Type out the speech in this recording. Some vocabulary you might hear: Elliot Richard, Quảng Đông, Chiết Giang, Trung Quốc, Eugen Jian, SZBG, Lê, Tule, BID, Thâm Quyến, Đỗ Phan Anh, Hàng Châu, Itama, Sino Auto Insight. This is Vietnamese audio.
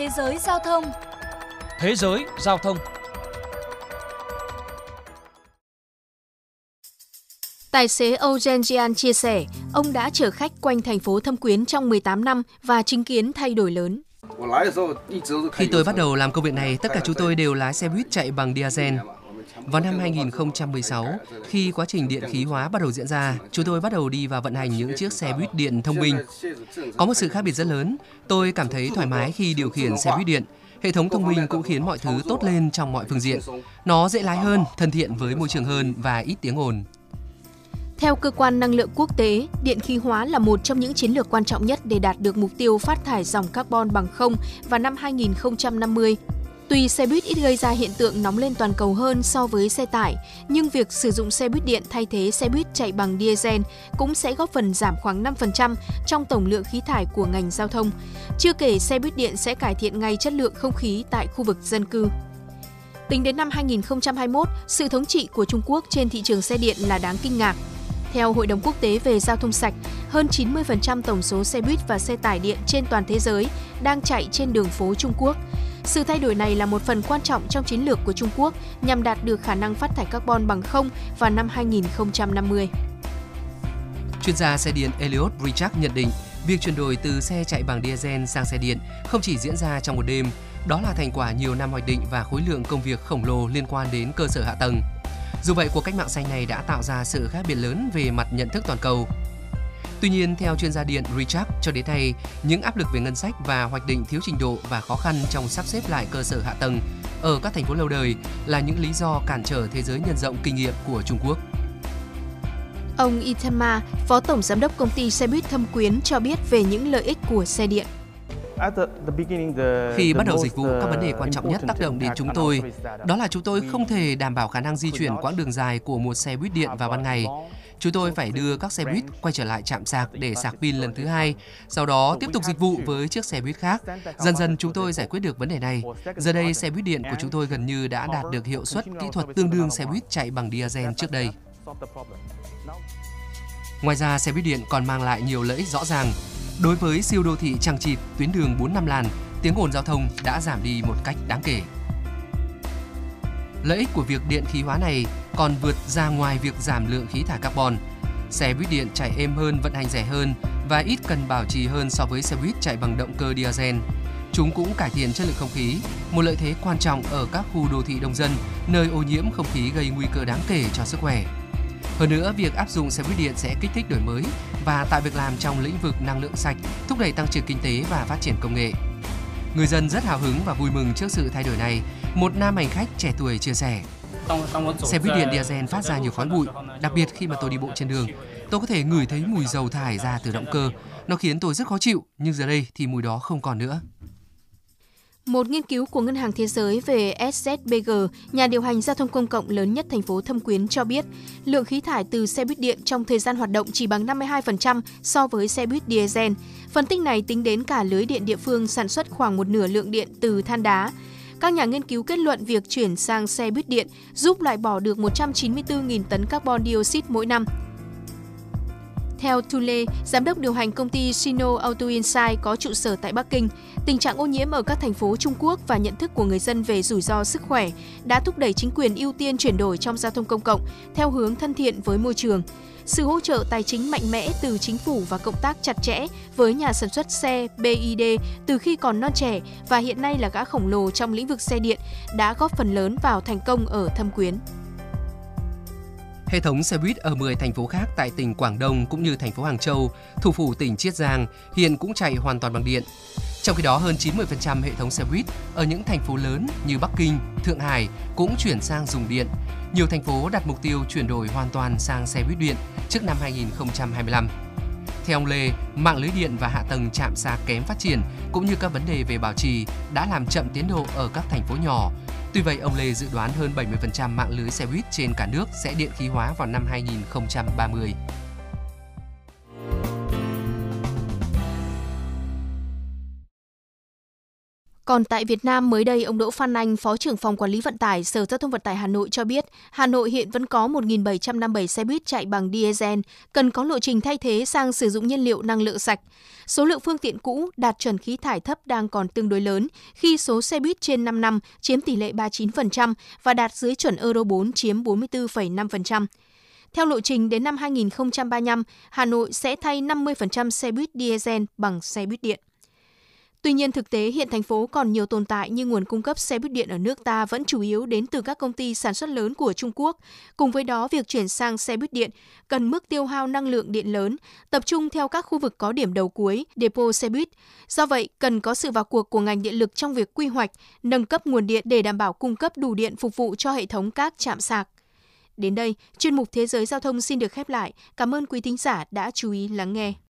Thế giới giao thông. Thế giới giao thông. Tài xế Eugen Jian chia sẻ, ông đã chở khách quanh thành phố Thâm Quyến trong 18 năm và chứng kiến thay đổi lớn. Khi tôi bắt đầu làm công việc này, tất cả chúng tôi đều lái xe buýt chạy bằng diesel. Vào năm 2016, khi quá trình điện khí hóa bắt đầu diễn ra, chúng tôi bắt đầu đi và vận hành những chiếc xe buýt điện thông minh. Có một sự khác biệt rất lớn, tôi cảm thấy thoải mái khi điều khiển xe buýt điện. Hệ thống thông minh cũng khiến mọi thứ tốt lên trong mọi phương diện. Nó dễ lái hơn, thân thiện với môi trường hơn và ít tiếng ồn. Theo Cơ quan Năng lượng Quốc tế, điện khí hóa là một trong những chiến lược quan trọng nhất để đạt được mục tiêu phát thải dòng carbon bằng không vào năm 2050. Tuy xe buýt ít gây ra hiện tượng nóng lên toàn cầu hơn so với xe tải, nhưng việc sử dụng xe buýt điện thay thế xe buýt chạy bằng diesel cũng sẽ góp phần giảm khoảng 5% trong tổng lượng khí thải của ngành giao thông. Chưa kể xe buýt điện sẽ cải thiện ngay chất lượng không khí tại khu vực dân cư. Tính đến năm 2021, sự thống trị của Trung Quốc trên thị trường xe điện là đáng kinh ngạc. Theo Hội đồng Quốc tế về Giao thông Sạch, hơn 90% tổng số xe buýt và xe tải điện trên toàn thế giới đang chạy trên đường phố Trung Quốc. Sự thay đổi này là một phần quan trọng trong chiến lược của Trung Quốc nhằm đạt được khả năng phát thải carbon bằng không vào năm 2050. Chuyên gia xe điện Elliot Richard nhận định, việc chuyển đổi từ xe chạy bằng diesel sang xe điện không chỉ diễn ra trong một đêm, đó là thành quả nhiều năm hoạch định và khối lượng công việc khổng lồ liên quan đến cơ sở hạ tầng. Dù vậy, cuộc cách mạng xanh này đã tạo ra sự khác biệt lớn về mặt nhận thức toàn cầu. Tuy nhiên, theo chuyên gia điện Richard, cho đến nay, những áp lực về ngân sách và hoạch định thiếu trình độ và khó khăn trong sắp xếp lại cơ sở hạ tầng ở các thành phố lâu đời là những lý do cản trở thế giới nhân rộng kinh nghiệm của Trung Quốc. Ông Itama, Phó Tổng Giám đốc Công ty Xe buýt Thâm Quyến cho biết về những lợi ích của xe điện. Khi bắt đầu dịch vụ, các vấn đề quan trọng nhất tác động đến chúng tôi, đó là chúng tôi không thể đảm bảo khả năng di chuyển quãng đường dài của một xe buýt điện vào ban ngày. Chúng tôi phải đưa các xe buýt quay trở lại trạm sạc để sạc pin lần thứ hai, sau đó tiếp tục dịch vụ với chiếc xe buýt khác. Dần dần chúng tôi giải quyết được vấn đề này. Giờ đây, xe buýt điện của chúng tôi gần như đã đạt được hiệu suất kỹ thuật tương đương xe buýt chạy bằng diesel trước đây. Ngoài ra, xe buýt điện còn mang lại nhiều lợi ích rõ ràng. Đối với siêu đô thị chằng chịt, tuyến đường 4-5 làn, tiếng ồn giao thông đã giảm đi một cách đáng kể. Lợi ích của việc điện khí hóa này còn vượt ra ngoài việc giảm lượng khí thải carbon. Xe buýt điện chạy êm hơn, vận hành rẻ hơn và ít cần bảo trì hơn so với xe buýt chạy bằng động cơ diesel. Chúng cũng cải thiện chất lượng không khí, một lợi thế quan trọng ở các khu đô thị đông dân, nơi ô nhiễm không khí gây nguy cơ đáng kể cho sức khỏe. Hơn nữa, việc áp dụng xe buýt điện sẽ kích thích đổi mới và tạo việc làm trong lĩnh vực năng lượng sạch, thúc đẩy tăng trưởng kinh tế và phát triển công nghệ. Người dân rất hào hứng và vui mừng trước sự thay đổi này, một nam hành khách trẻ tuổi chia sẻ. Xe buýt điện diesel phát ra nhiều khói bụi, đặc biệt khi mà tôi đi bộ trên đường. Tôi có thể ngửi thấy mùi dầu thải ra từ động cơ. Nó khiến tôi rất khó chịu, nhưng giờ đây thì mùi đó không còn nữa. Một nghiên cứu của Ngân hàng Thế giới về SZBG, nhà điều hành giao thông công cộng lớn nhất thành phố Thâm Quyến cho biết, lượng khí thải từ xe buýt điện trong thời gian hoạt động chỉ bằng 52% so với xe buýt diesel. Phân tích này tính đến cả lưới điện địa phương sản xuất khoảng một nửa lượng điện từ than đá. Các nhà nghiên cứu kết luận việc chuyển sang xe buýt điện giúp loại bỏ được 194.000 tấn carbon dioxide mỗi năm. Theo Tule, giám đốc điều hành công ty Sino Auto Insight có trụ sở tại Bắc Kinh, tình trạng ô nhiễm ở các thành phố Trung Quốc và nhận thức của người dân về rủi ro sức khỏe đã thúc đẩy chính quyền ưu tiên chuyển đổi trong giao thông công cộng theo hướng thân thiện với môi trường. Sự hỗ trợ tài chính mạnh mẽ từ chính phủ và cộng tác chặt chẽ với nhà sản xuất xe BID từ khi còn non trẻ và hiện nay là gã khổng lồ trong lĩnh vực xe điện đã góp phần lớn vào thành công ở Thâm Quyến. Hệ thống xe buýt ở 10 thành phố khác tại tỉnh Quảng Đông cũng như thành phố Hàng Châu, thủ phủ tỉnh Chiết Giang, hiện cũng chạy hoàn toàn bằng điện. Trong khi đó, hơn 90% hệ thống xe buýt ở những thành phố lớn như Bắc Kinh, Thượng Hải cũng chuyển sang dùng điện. Nhiều thành phố đặt mục tiêu chuyển đổi hoàn toàn sang xe buýt điện trước năm 2025. Theo ông Lê, mạng lưới điện và hạ tầng trạm sạc kém phát triển cũng như các vấn đề về bảo trì đã làm chậm tiến độ ở các thành phố nhỏ. Tuy vậy, ông Lê dự đoán hơn 70% mạng lưới xe buýt trên cả nước sẽ điện khí hóa vào năm 2030. Còn tại Việt Nam, mới đây, ông Đỗ Phan Anh, Phó trưởng phòng Quản lý Vận tải, Sở Giao thông Vận tải Hà Nội cho biết, Hà Nội hiện vẫn có 1.757 xe buýt chạy bằng diesel, cần có lộ trình thay thế sang sử dụng nhiên liệu năng lượng sạch. Số lượng phương tiện cũ đạt chuẩn khí thải thấp đang còn tương đối lớn, khi số xe buýt trên 5 năm chiếm tỷ lệ 39% và đạt dưới chuẩn Euro 4 chiếm 44,5%. Theo lộ trình, đến năm 2035, Hà Nội sẽ thay 50% xe buýt diesel bằng xe buýt điện. Tuy nhiên, thực tế hiện thành phố còn nhiều tồn tại như nguồn cung cấp xe buýt điện ở nước ta vẫn chủ yếu đến từ các công ty sản xuất lớn của Trung Quốc. Cùng với đó, việc chuyển sang xe buýt điện cần mức tiêu hao năng lượng điện lớn, tập trung theo các khu vực có điểm đầu cuối, depot xe buýt. Do vậy, cần có sự vào cuộc của ngành điện lực trong việc quy hoạch, nâng cấp nguồn điện để đảm bảo cung cấp đủ điện phục vụ cho hệ thống các trạm sạc. Đến đây, chuyên mục Thế giới Giao thông xin được khép lại. Cảm ơn quý thính giả đã chú ý lắng nghe.